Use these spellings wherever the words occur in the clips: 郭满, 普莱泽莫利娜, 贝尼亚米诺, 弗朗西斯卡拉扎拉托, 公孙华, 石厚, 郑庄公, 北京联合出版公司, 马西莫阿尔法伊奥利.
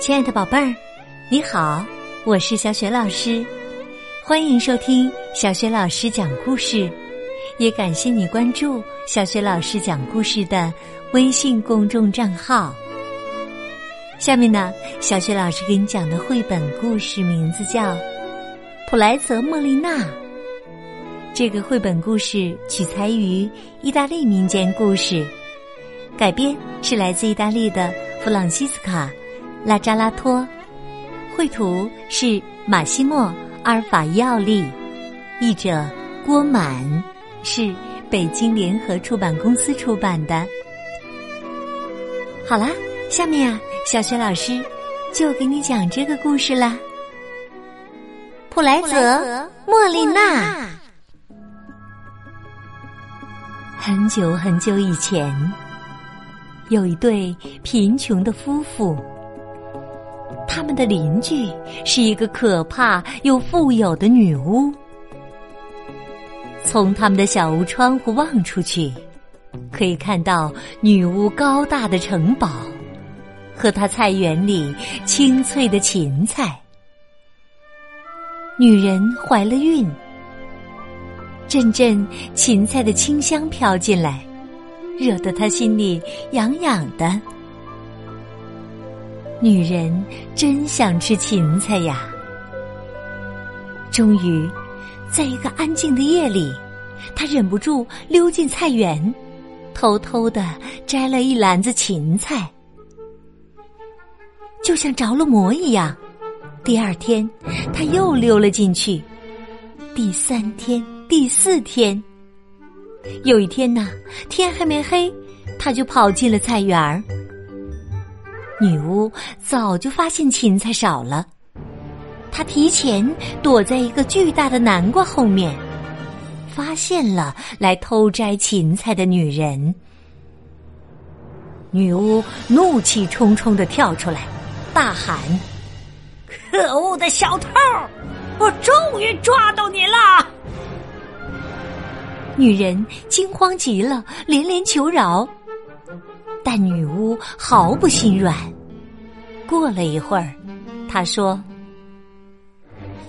亲爱的宝贝儿，你好，我是小雪老师，欢迎收听小雪老师讲故事，也感谢你关注小雪老师讲故事的微信公众账号。下面呢，小雪老师给你讲的绘本故事名字叫《普莱泽莫莉娜》。这个绘本故事取材于意大利民间故事，改编是来自意大利的弗朗西斯卡拉扎拉托，绘图是马西莫阿尔法伊奥利，译者郭满，是北京联合出版公司出版的。好啦，下面啊，小雪老师就给你讲这个故事啦。普莱泽莫莉娜。很久很久以前，有一对贫穷的夫妇，他们的邻居是一个可怕又富有的女巫。从他们的小屋窗户望出去，可以看到女巫高大的城堡和她菜园里清脆的芹菜。女人怀了孕，阵阵芹菜的清香飘进来，惹得她心里痒痒的。女人真想吃芹菜呀！终于，在一个安静的夜里，她忍不住溜进菜园，偷偷地摘了一篮子芹菜。就像着了魔一样，第二天，她又溜了进去，第三天，第四天。有一天呢，天还没黑，她就跑进了菜园儿。女巫早就发现芹菜少了，她提前躲在一个巨大的南瓜后面，发现了来偷摘芹菜的女人。女巫怒气冲冲地跳出来，大喊：可恶的小偷，我终于抓到你了！女人惊慌极了，连连求饶，但女巫毫不心软。过了一会儿，她说：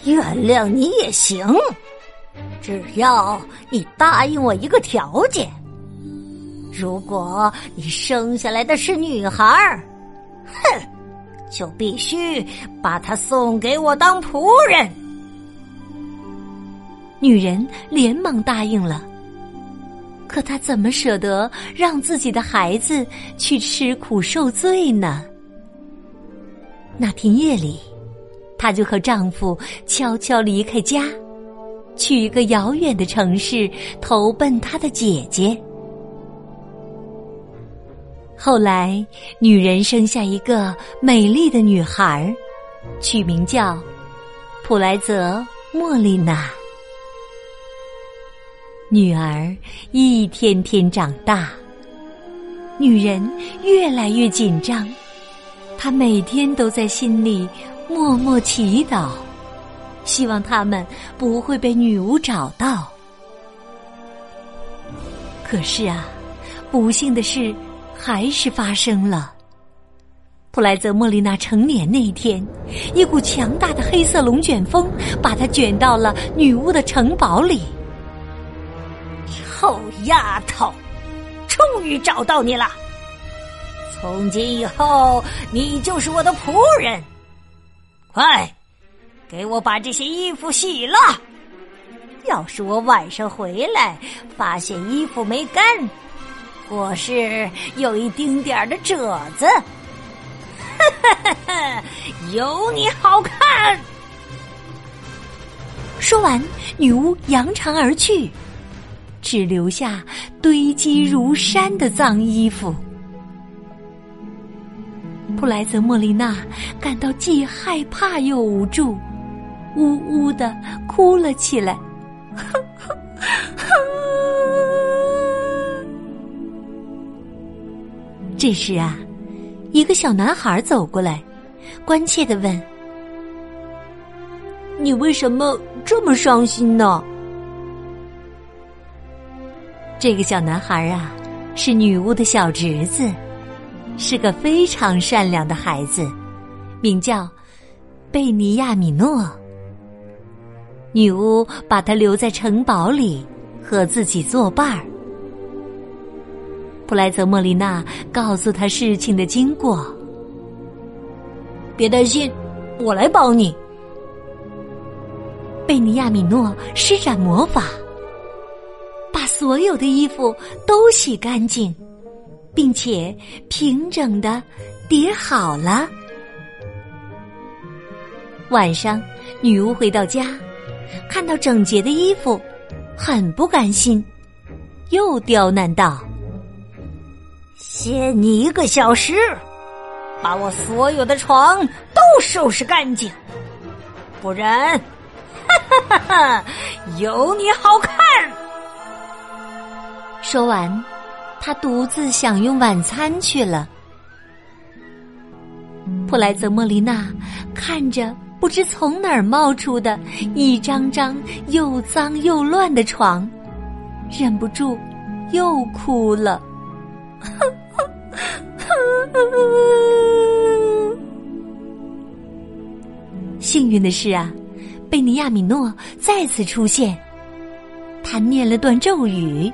原谅你也行，只要你答应我一个条件，如果你生下来的是女孩，哼，就必须把她送给我当仆人。女人连忙答应了，可她怎么舍得让自己的孩子去吃苦受罪呢？那天夜里，她就和丈夫悄悄离开家，去一个遥远的城市投奔她的姐姐。后来，女人生下一个美丽的女孩，取名叫普莱泽莫莉娜。女儿一天天长大，女人越来越紧张，她每天都在心里默默祈祷，希望他们不会被女巫找到。可是啊，不幸的事还是发生了。普莱泽莫莉娜成年那一天，一股强大的黑色龙卷风把她卷到了女巫的城堡里。臭丫头，终于找到你了！从今以后，你就是我的仆人。快，给我把这些衣服洗了。要是我晚上回来发现衣服没干，或是有一丁点的褶子，哈哈，有你好看！说完，女巫扬长而去，只留下堆积如山的脏衣服。普莱泽莫莉娜感到既害怕又无助，呜呜地哭了起来。这时啊，一个小男孩走过来，关切地问：你为什么这么伤心呢？这个小男孩啊，是女巫的小侄子，是个非常善良的孩子，名叫贝尼亚米诺。女巫把他留在城堡里和自己作伴儿。布莱泽莫莉娜告诉他事情的经过。别担心，我来帮你。贝尼亚米诺施展魔法，把所有的衣服都洗干净，并且平整地叠好了。晚上，女巫回到家，看到整洁的衣服，很不甘心，又刁难道：限你1个小时，把我所有的床都收拾干净，不然，哈哈哈，有你好看！说完，他独自享用晚餐去了。普莱泽莫莉娜看着不知从哪儿冒出的一张张又脏又乱的床，忍不住又哭了。幸运的是啊，贝尼亚米诺再次出现，他念了段咒语，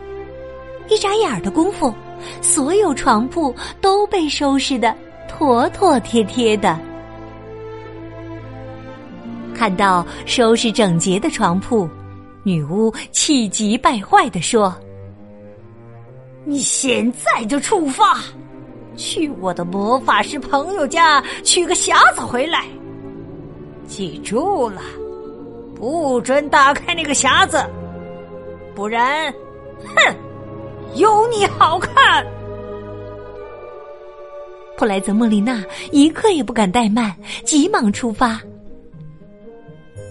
一眨眼的功夫，所有床铺都被收拾得妥妥帖帖的。看到收拾整洁的床铺，女巫气急败坏地说：你现在就出发，去我的魔法师朋友家取个匣子回来，记住了，不准打开那个匣子，不然，哼，有你好看！普莱泽莫莉娜一刻也不敢怠慢，急忙出发。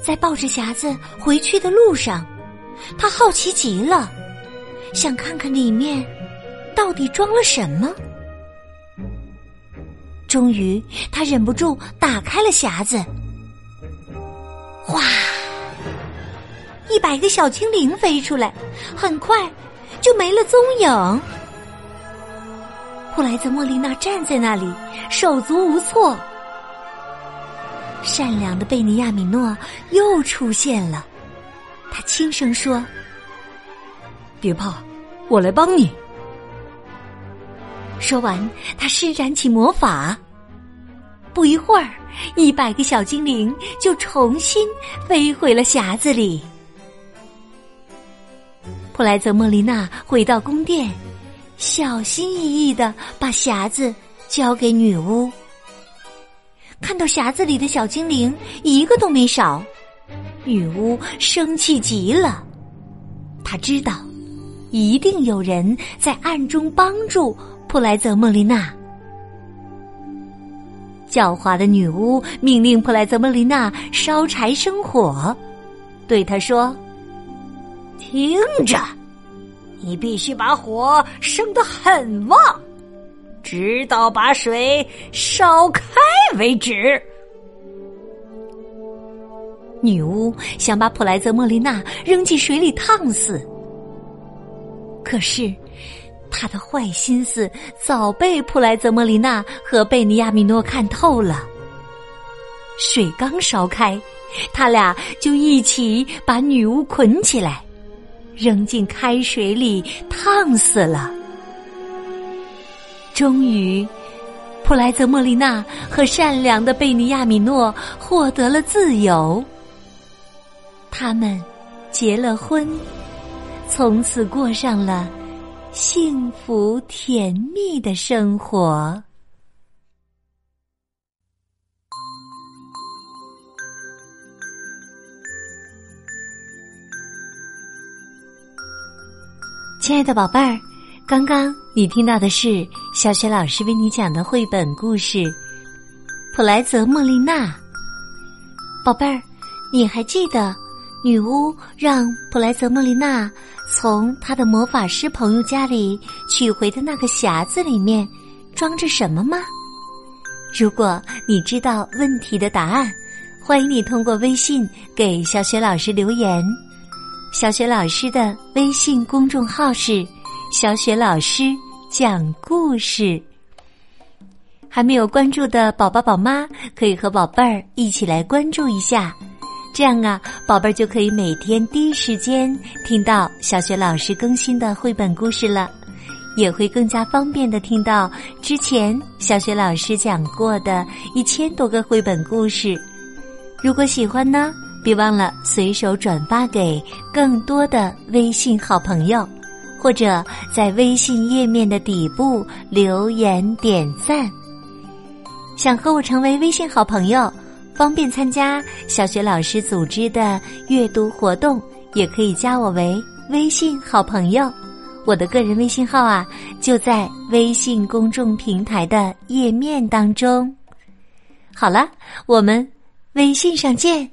在抱着匣子回去的路上，她好奇极了，想看看里面到底装了什么。终于，她忍不住打开了匣子，哗！100个小精灵飞出来，很快就没了踪影。布莱泽莫莉娜站在那里手足无措。善良的贝尼亚米诺又出现了，他轻声说：别怕，我来帮你。说完，他施展起魔法，不一会儿，100个小精灵就重新飞回了匣子里。普莱泽莫莉娜回到宫殿，小心翼翼地把匣子交给女巫。看到匣子里的小精灵一个都没少，女巫生气极了。她知道，一定有人在暗中帮助普莱泽莫莉娜。狡猾的女巫命令普莱泽莫莉娜烧柴生火，对她说：听着，你必须把火生得很旺，直到把水烧开为止。女巫想把普莱泽莫莉娜扔进水里烫死，可是她的坏心思早被普莱泽莫莉娜和贝尼亚米诺看透了。水刚烧开，他俩就一起把女巫捆起来，扔进开水里烫死了。终于，普莱泽莫莉娜和善良的贝尼亚米诺获得了自由，他们结了婚，从此过上了幸福甜蜜的生活。亲爱的宝贝儿，刚刚你听到的是小雪老师为你讲的绘本故事《普莱泽莫莉娜》。宝贝儿，你还记得女巫让普莱泽莫莉娜从她的魔法师朋友家里取回的那个匣子里面装着什么吗？如果你知道问题的答案，欢迎你通过微信给小雪老师留言。小雪老师的微信公众号是“小雪老师讲故事”。还没有关注的宝宝宝妈可以和宝贝儿一起来关注一下，这样啊，宝贝儿就可以每天第一时间听到小雪老师更新的绘本故事了，也会更加方便地听到之前小雪老师讲过的1000多个绘本故事。如果喜欢呢，别忘了随手转发给更多的微信好朋友，或者在微信页面的底部留言点赞。想和我成为微信好朋友，方便参加小雪老师组织的阅读活动，也可以加我为微信好朋友。我的个人微信号啊，就在微信公众平台的页面当中。好了，我们微信上见。